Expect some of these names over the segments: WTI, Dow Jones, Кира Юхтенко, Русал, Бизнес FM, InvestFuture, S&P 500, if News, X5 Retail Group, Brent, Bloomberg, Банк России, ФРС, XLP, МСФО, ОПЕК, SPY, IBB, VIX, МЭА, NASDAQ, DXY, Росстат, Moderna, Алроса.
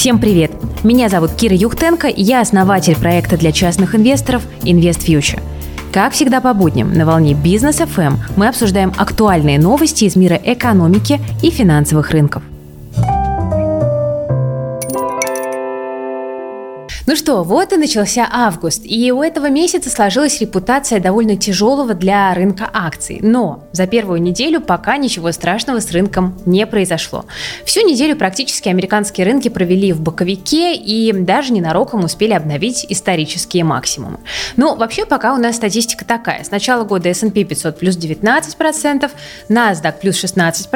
Всем привет! Меня зовут Кира Юхтенко, и я основатель проекта для частных инвесторов InvestFuture. Как всегда по будням на волне Бизнес FM мы обсуждаем актуальные новости из мира экономики и финансовых рынков. Ну что, вот и начался август, и у этого месяца сложилась репутация довольно тяжелого для рынка акций. Но за первую неделю пока ничего страшного с рынком не произошло. Всю неделю практически американские рынки провели в боковике и даже ненароком успели обновить исторические максимумы. Но вообще пока у нас статистика такая. С начала года S&P 500 плюс 19%, NASDAQ плюс 16%,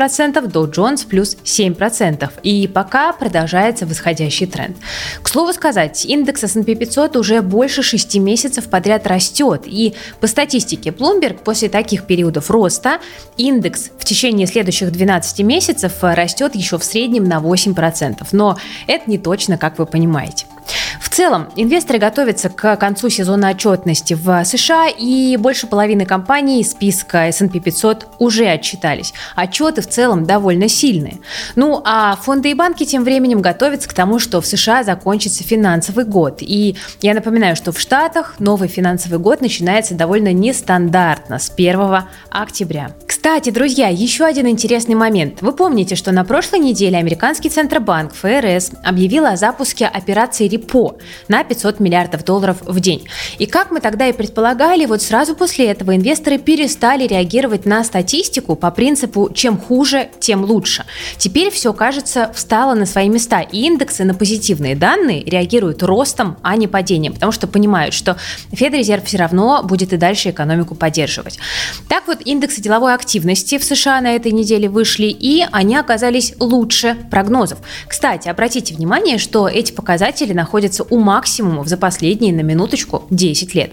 Dow Jones плюс 7%. И пока продолжается восходящий тренд. К слову сказать, индекс S&P 500 уже больше 6 месяцев подряд растет, и по статистике Bloomberg после таких периодов роста индекс в течение следующих 12 месяцев растет еще в среднем на 8%, но это не точно, как вы понимаете. В целом, инвесторы готовятся к концу сезона отчетности в США, и больше половины компаний из списка S&P 500 уже отчитались. Отчеты в целом довольно сильные. Ну а фонды и банки тем временем готовятся к тому, что в США закончится финансовый год. И я напоминаю, что в Штатах новый финансовый год начинается довольно нестандартно, с 1 октября. Кстати, друзья, еще один интересный момент. Вы помните, что на прошлой неделе американский Центробанк ФРС объявил о запуске операции репо на $500 миллиардов в день. И как мы тогда и предполагали, вот сразу после этого инвесторы перестали реагировать на статистику по принципу «чем хуже, тем лучше». Теперь все, кажется, встало на свои места, и индексы на позитивные данные реагируют ростом, а не падением, потому что понимают, что Федрезерв все равно будет и дальше экономику поддерживать. Так вот, индексы деловой активности в США на этой неделе вышли, и они оказались лучше прогнозов. Кстати, обратите внимание, что эти показатели находятся у максимумов за последние, на минуточку, 10 лет.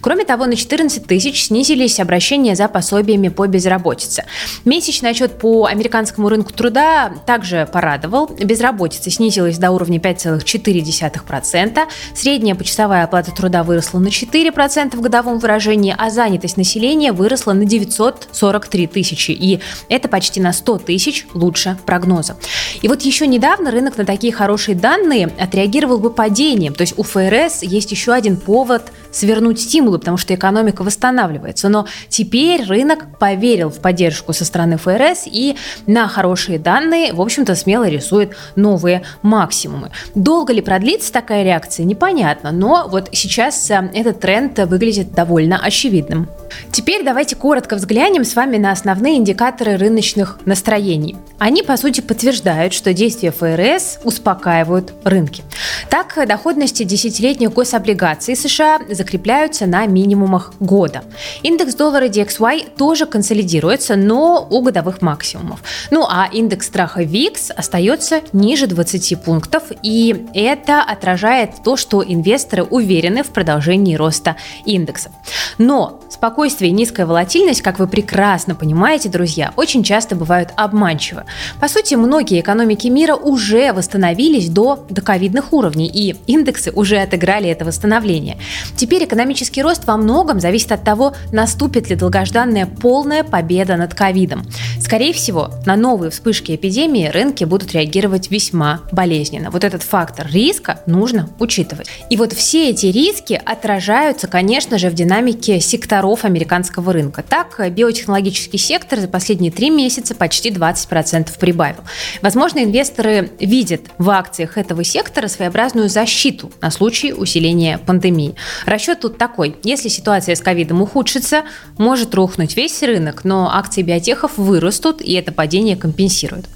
Кроме того, на 14 тысяч снизились обращения за пособиями по безработице. Месячный отчет по американскому рынку труда также порадовал. Безработица снизилась до уровня 5,4%, средняя почасовая оплата труда выросла на 4% в годовом выражении, а занятость населения выросла на 943 тысячи, и это почти на 100 тысяч лучше прогноза. И вот еще недавно рынок на такие хорошие данные отреагировал бы падением, то есть у ФРС есть еще один повод свернуть стимулы, потому что экономика восстанавливается, но теперь рынок поверил в поддержку со стороны ФРС и на хорошие данные, в общем-то, смело рисует новые максимумы. Долго ли продлится такая реакция, непонятно, но вот сейчас этот тренд выглядит довольно очевидным. Теперь давайте коротко взглянем с вами на основные индикаторы рыночных настроений. Они, по сути, подтверждают, что действия ФРС успокаивают рынки. Так, доходности десятилетних гособлигаций США закрепляются на минимумах года. Индекс доллара DXY тоже консолидируется, но у годовых максимумов. Ну а индекс страха VIX остается ниже 20 пунктов, и это отражает то, что инвесторы уверены в продолжении роста индекса. Но спокойствие и низкая волатильность, как вы прекрасно понимаете, друзья, очень часто бывают обманчивы. По сути, многие экономики мира уже восстановились до доковидных уровней, и индексы уже отыграли это восстановление. Теперь экономический рост во многом зависит от того, наступит ли долгожданная полная победа над ковидом. Скорее всего, на новые вспышки эпидемии рынки будут реагировать весьма болезненно. Вот этот фактор риска нужно учитывать. И вот все эти риски отражаются, конечно же, в динамике секторов американского рынка. Так, биотехнологический сектор за последние 3 месяца почти 20% прибавил. Возможно, инвесторы видят в акциях этого сектора своеобразную защиту на случай усиления пандемии. Расчет тут такой: если ситуация с ковидом ухудшится, может рухнуть весь рынок, но акции биотехов вырастут, и это падение компенсирует.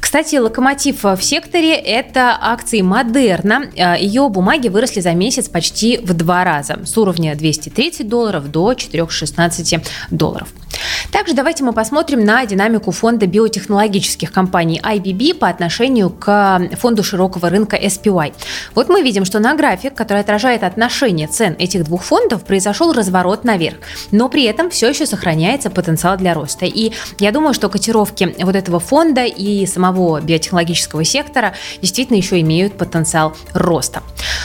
Кстати, локомотив в секторе – это акции Moderna. Ее бумаги выросли за месяц почти в 2 раза, с уровня $230 до $416. Также давайте мы посмотрим на динамику фонда биотехнологических компаний IBB по отношению к фонду широкого рынка SPY. Вот мы видим, что на график, который отражает отношение цен этих двух фондов, произошел разворот наверх, но при этом все еще сохраняется потенциал для роста. И я думаю, что котировки вот этого фонда и самого биотехнологического сектора действительно еще имеют потенциал роста.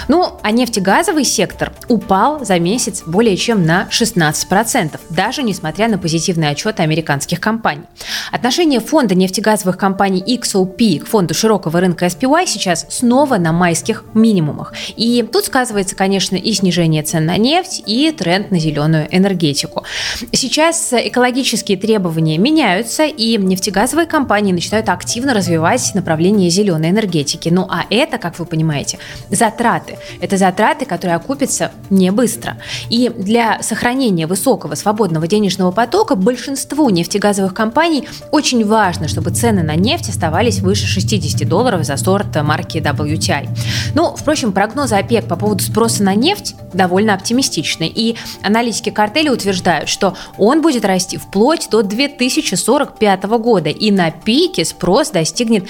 Ну, а нефтегазовый сектор упал за месяц более чем на 16%, даже несмотря на позитивные ежегодные отчеты американских компаний. Отношение фонда нефтегазовых компаний XLP к фонду широкого рынка SPY сейчас снова на майских минимумах. И тут сказывается, конечно, и снижение цен на нефть, и тренд на зеленую энергетику. Сейчас экологические требования меняются, и нефтегазовые компании начинают активно развивать направление зеленой энергетики. Ну а это, как вы понимаете, затраты. Это затраты, которые окупятся не быстро. И для сохранения высокого свободного денежного потока большинству нефтегазовых компаний очень важно, чтобы цены на нефть оставались выше $60 за сорт марки WTI. Ну, впрочем, прогнозы ОПЕК по поводу спроса на нефть довольно оптимистичны, и аналитики картеля утверждают, что он будет расти вплоть до 2045 года, и на пике спрос достигнет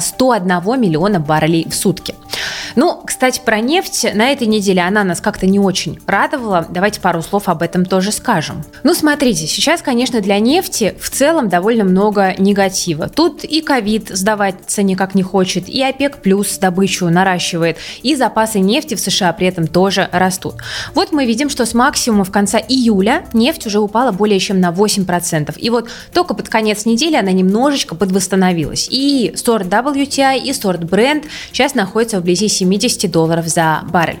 101 миллиона баррелей в сутки. Ну, кстати, про нефть. На этой неделе она нас как-то не очень радовала. Давайте пару слов об этом тоже скажем. Ну, смотрите, сейчас, конечно, для нефти в целом довольно много негатива. Тут и ковид сдаваться никак не хочет, и ОПЕК плюс добычу наращивает, и запасы нефти в США при этом тоже растут. Вот мы видим, что с максимума в конце июля нефть уже упала более чем на 8%. И вот только под конец недели она немножечко подвосстановилась. И сорт WTI, и сорт Brent сейчас находятся вблизи $70 за баррель.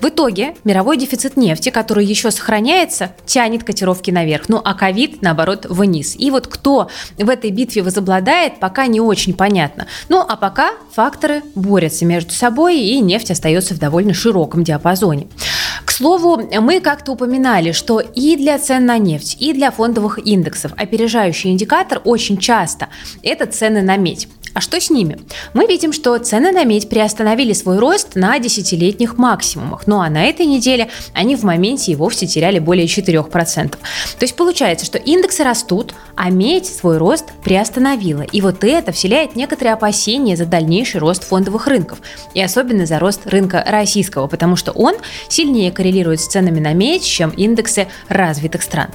В итоге мировой дефицит нефти, который еще сохраняется, тянет котировки наверх, ну а ковид, наоборот, вниз. И вот кто в этой битве возобладает, пока не очень понятно. Ну а пока факторы борются между собой, и нефть остается в довольно широком диапазоне. К слову, мы как-то упоминали, что и для цен на нефть, и для фондовых индексов опережающий индикатор очень часто – это цены на медь. А что с ними? Мы видим, что цены на медь приостановили свой рост на десятилетних максимумах, ну а на этой неделе они в моменте и вовсе теряли более 4%. То есть получается, что индексы растут, а медь свой рост приостановила, и вот это вселяет некоторые опасения за дальнейший рост фондовых рынков, и особенно за рост рынка российского, потому что он сильнее коррелирует с ценами на медь, чем индексы развитых стран.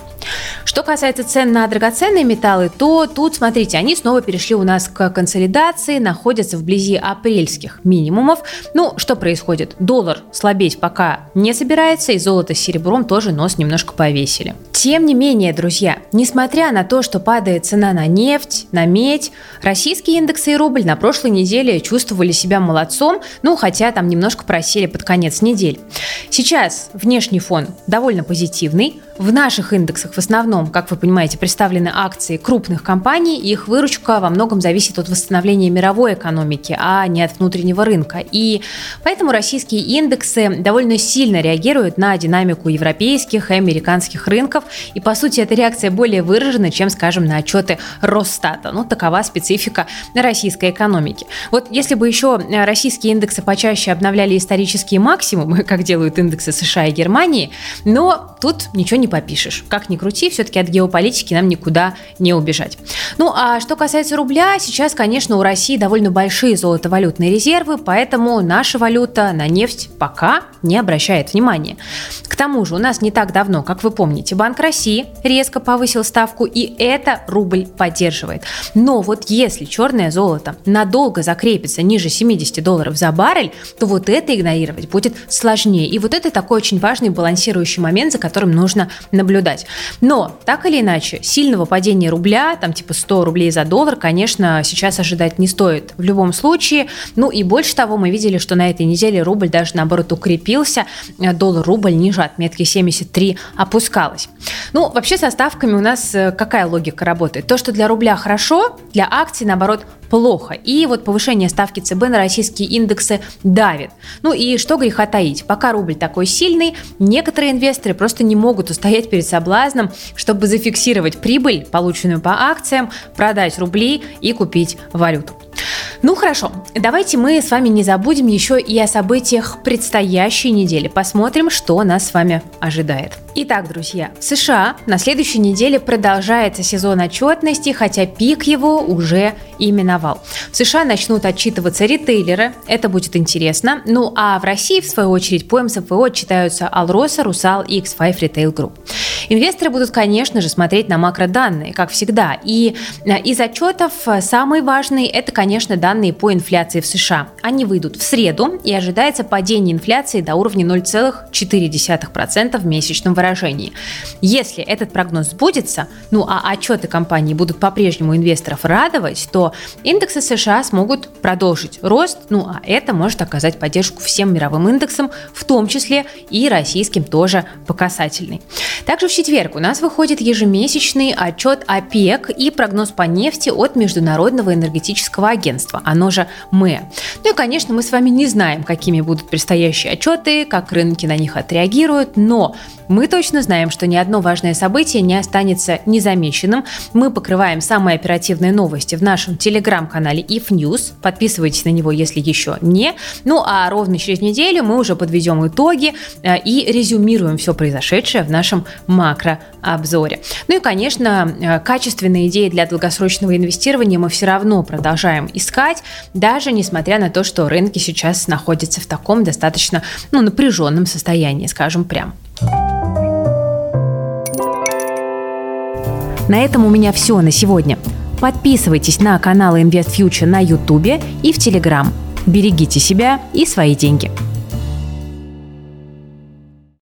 Что касается цен на драгоценные металлы, то тут, смотрите, они снова перешли у нас к консолидации, находятся вблизи апрельских минимумов. Ну, что происходит? Доллар слабеть пока не собирается, и золото с серебром тоже нос немножко повесили. Тем не менее, друзья, несмотря на то, что падает цена на нефть, на медь, российские индексы и рубль на прошлой неделе чувствовали себя молодцом, ну, хотя там немножко просели под конец недели. Сейчас внешний фон довольно позитивный. В наших индексах в основном, как вы понимаете, представлены акции крупных компаний, и их выручка во многом зависит от восстановления мировой экономики, а не от внутреннего рынка. И поэтому российские индексы довольно сильно реагируют на динамику европейских и американских рынков, и по сути эта реакция более выражена, чем, скажем, на отчеты Росстата. Ну, такова специфика российской экономики. Вот если бы еще российские индексы почаще обновляли исторические максимумы, как делают индексы США и Германии, но тут ничего не попишешь. Как ни крути, все-таки от геополитики нам никуда не убежать. Ну, а что касается рубля, сейчас, конечно, у России довольно большие золотовалютные резервы, поэтому наша валюта на нефть пока не обращает внимания. К тому же у нас не так давно, как вы помните, Банк России резко повысил ставку, и это рубль поддерживает. Но вот если черное золото надолго закрепится ниже $70 за баррель, то вот это игнорировать будет сложнее. И вот это такой очень важный балансирующий момент, за которым нужно наблюдать. Но, так или иначе, сильного падения рубля, там типа 100 рублей за доллар, конечно, сейчас ожидать не стоит в любом случае. Ну и больше того, мы видели, что на этой неделе рубль даже наоборот укрепился, доллар-рубль ниже отметки 73 опускалась. Ну, вообще со ставками у нас какая логика работает? То, что для рубля хорошо, для акций наоборот плохо. И вот повышение ставки ЦБ на российские индексы давит. Ну и что греха таить, пока рубль такой сильный, некоторые инвесторы просто не могут устоять перед соблазном, чтобы зафиксировать прибыль, полученную по акциям, продать рубли и купить валюту. Ну хорошо, давайте мы с вами не забудем еще и о событиях предстоящей недели. Посмотрим, что нас с вами ожидает. Итак, друзья, в США на следующей неделе продолжается сезон отчетности, хотя пик его уже и миновал. В США начнут отчитываться ритейлеры, это будет интересно. Ну а в России, в свою очередь, по МСФО отчитаются Алроса, Русал и X5 Retail Group. Инвесторы будут, конечно же, смотреть на макроданные, как всегда. И из отчетов самый важный – это, конечно, конечно, данные по инфляции в США. Они выйдут в среду, и ожидается падение инфляции до уровня 0,4% в месячном выражении. Если этот прогноз сбудется, ну а отчеты компании будут по-прежнему инвесторов радовать, то индексы США смогут продолжить рост, ну а это может оказать поддержку всем мировым индексам, в том числе и российским тоже по касательной. Также в четверг у нас выходит ежемесячный отчет ОПЕК и прогноз по нефти от Международного энергетического агентства, оно же МЭА. Ну и, конечно, мы с вами не знаем, какими будут предстоящие отчеты, как рынки на них отреагируют, но мы точно знаем, что ни одно важное событие не останется незамеченным. Мы покрываем самые оперативные новости в нашем телеграм-канале if News. Подписывайтесь на него, если еще не. Ну а ровно через неделю мы уже подведем итоги и резюмируем все произошедшее в нашем макрообзоре. Ну и, конечно, качественные идеи для долгосрочного инвестирования мы все равно продолжаем искать, даже несмотря на то, что рынки сейчас находятся в таком достаточно напряженном состоянии, скажем прямо. На этом у меня все на сегодня. Подписывайтесь на каналы InvestFuture на YouTube и в Telegram. Берегите себя и свои деньги.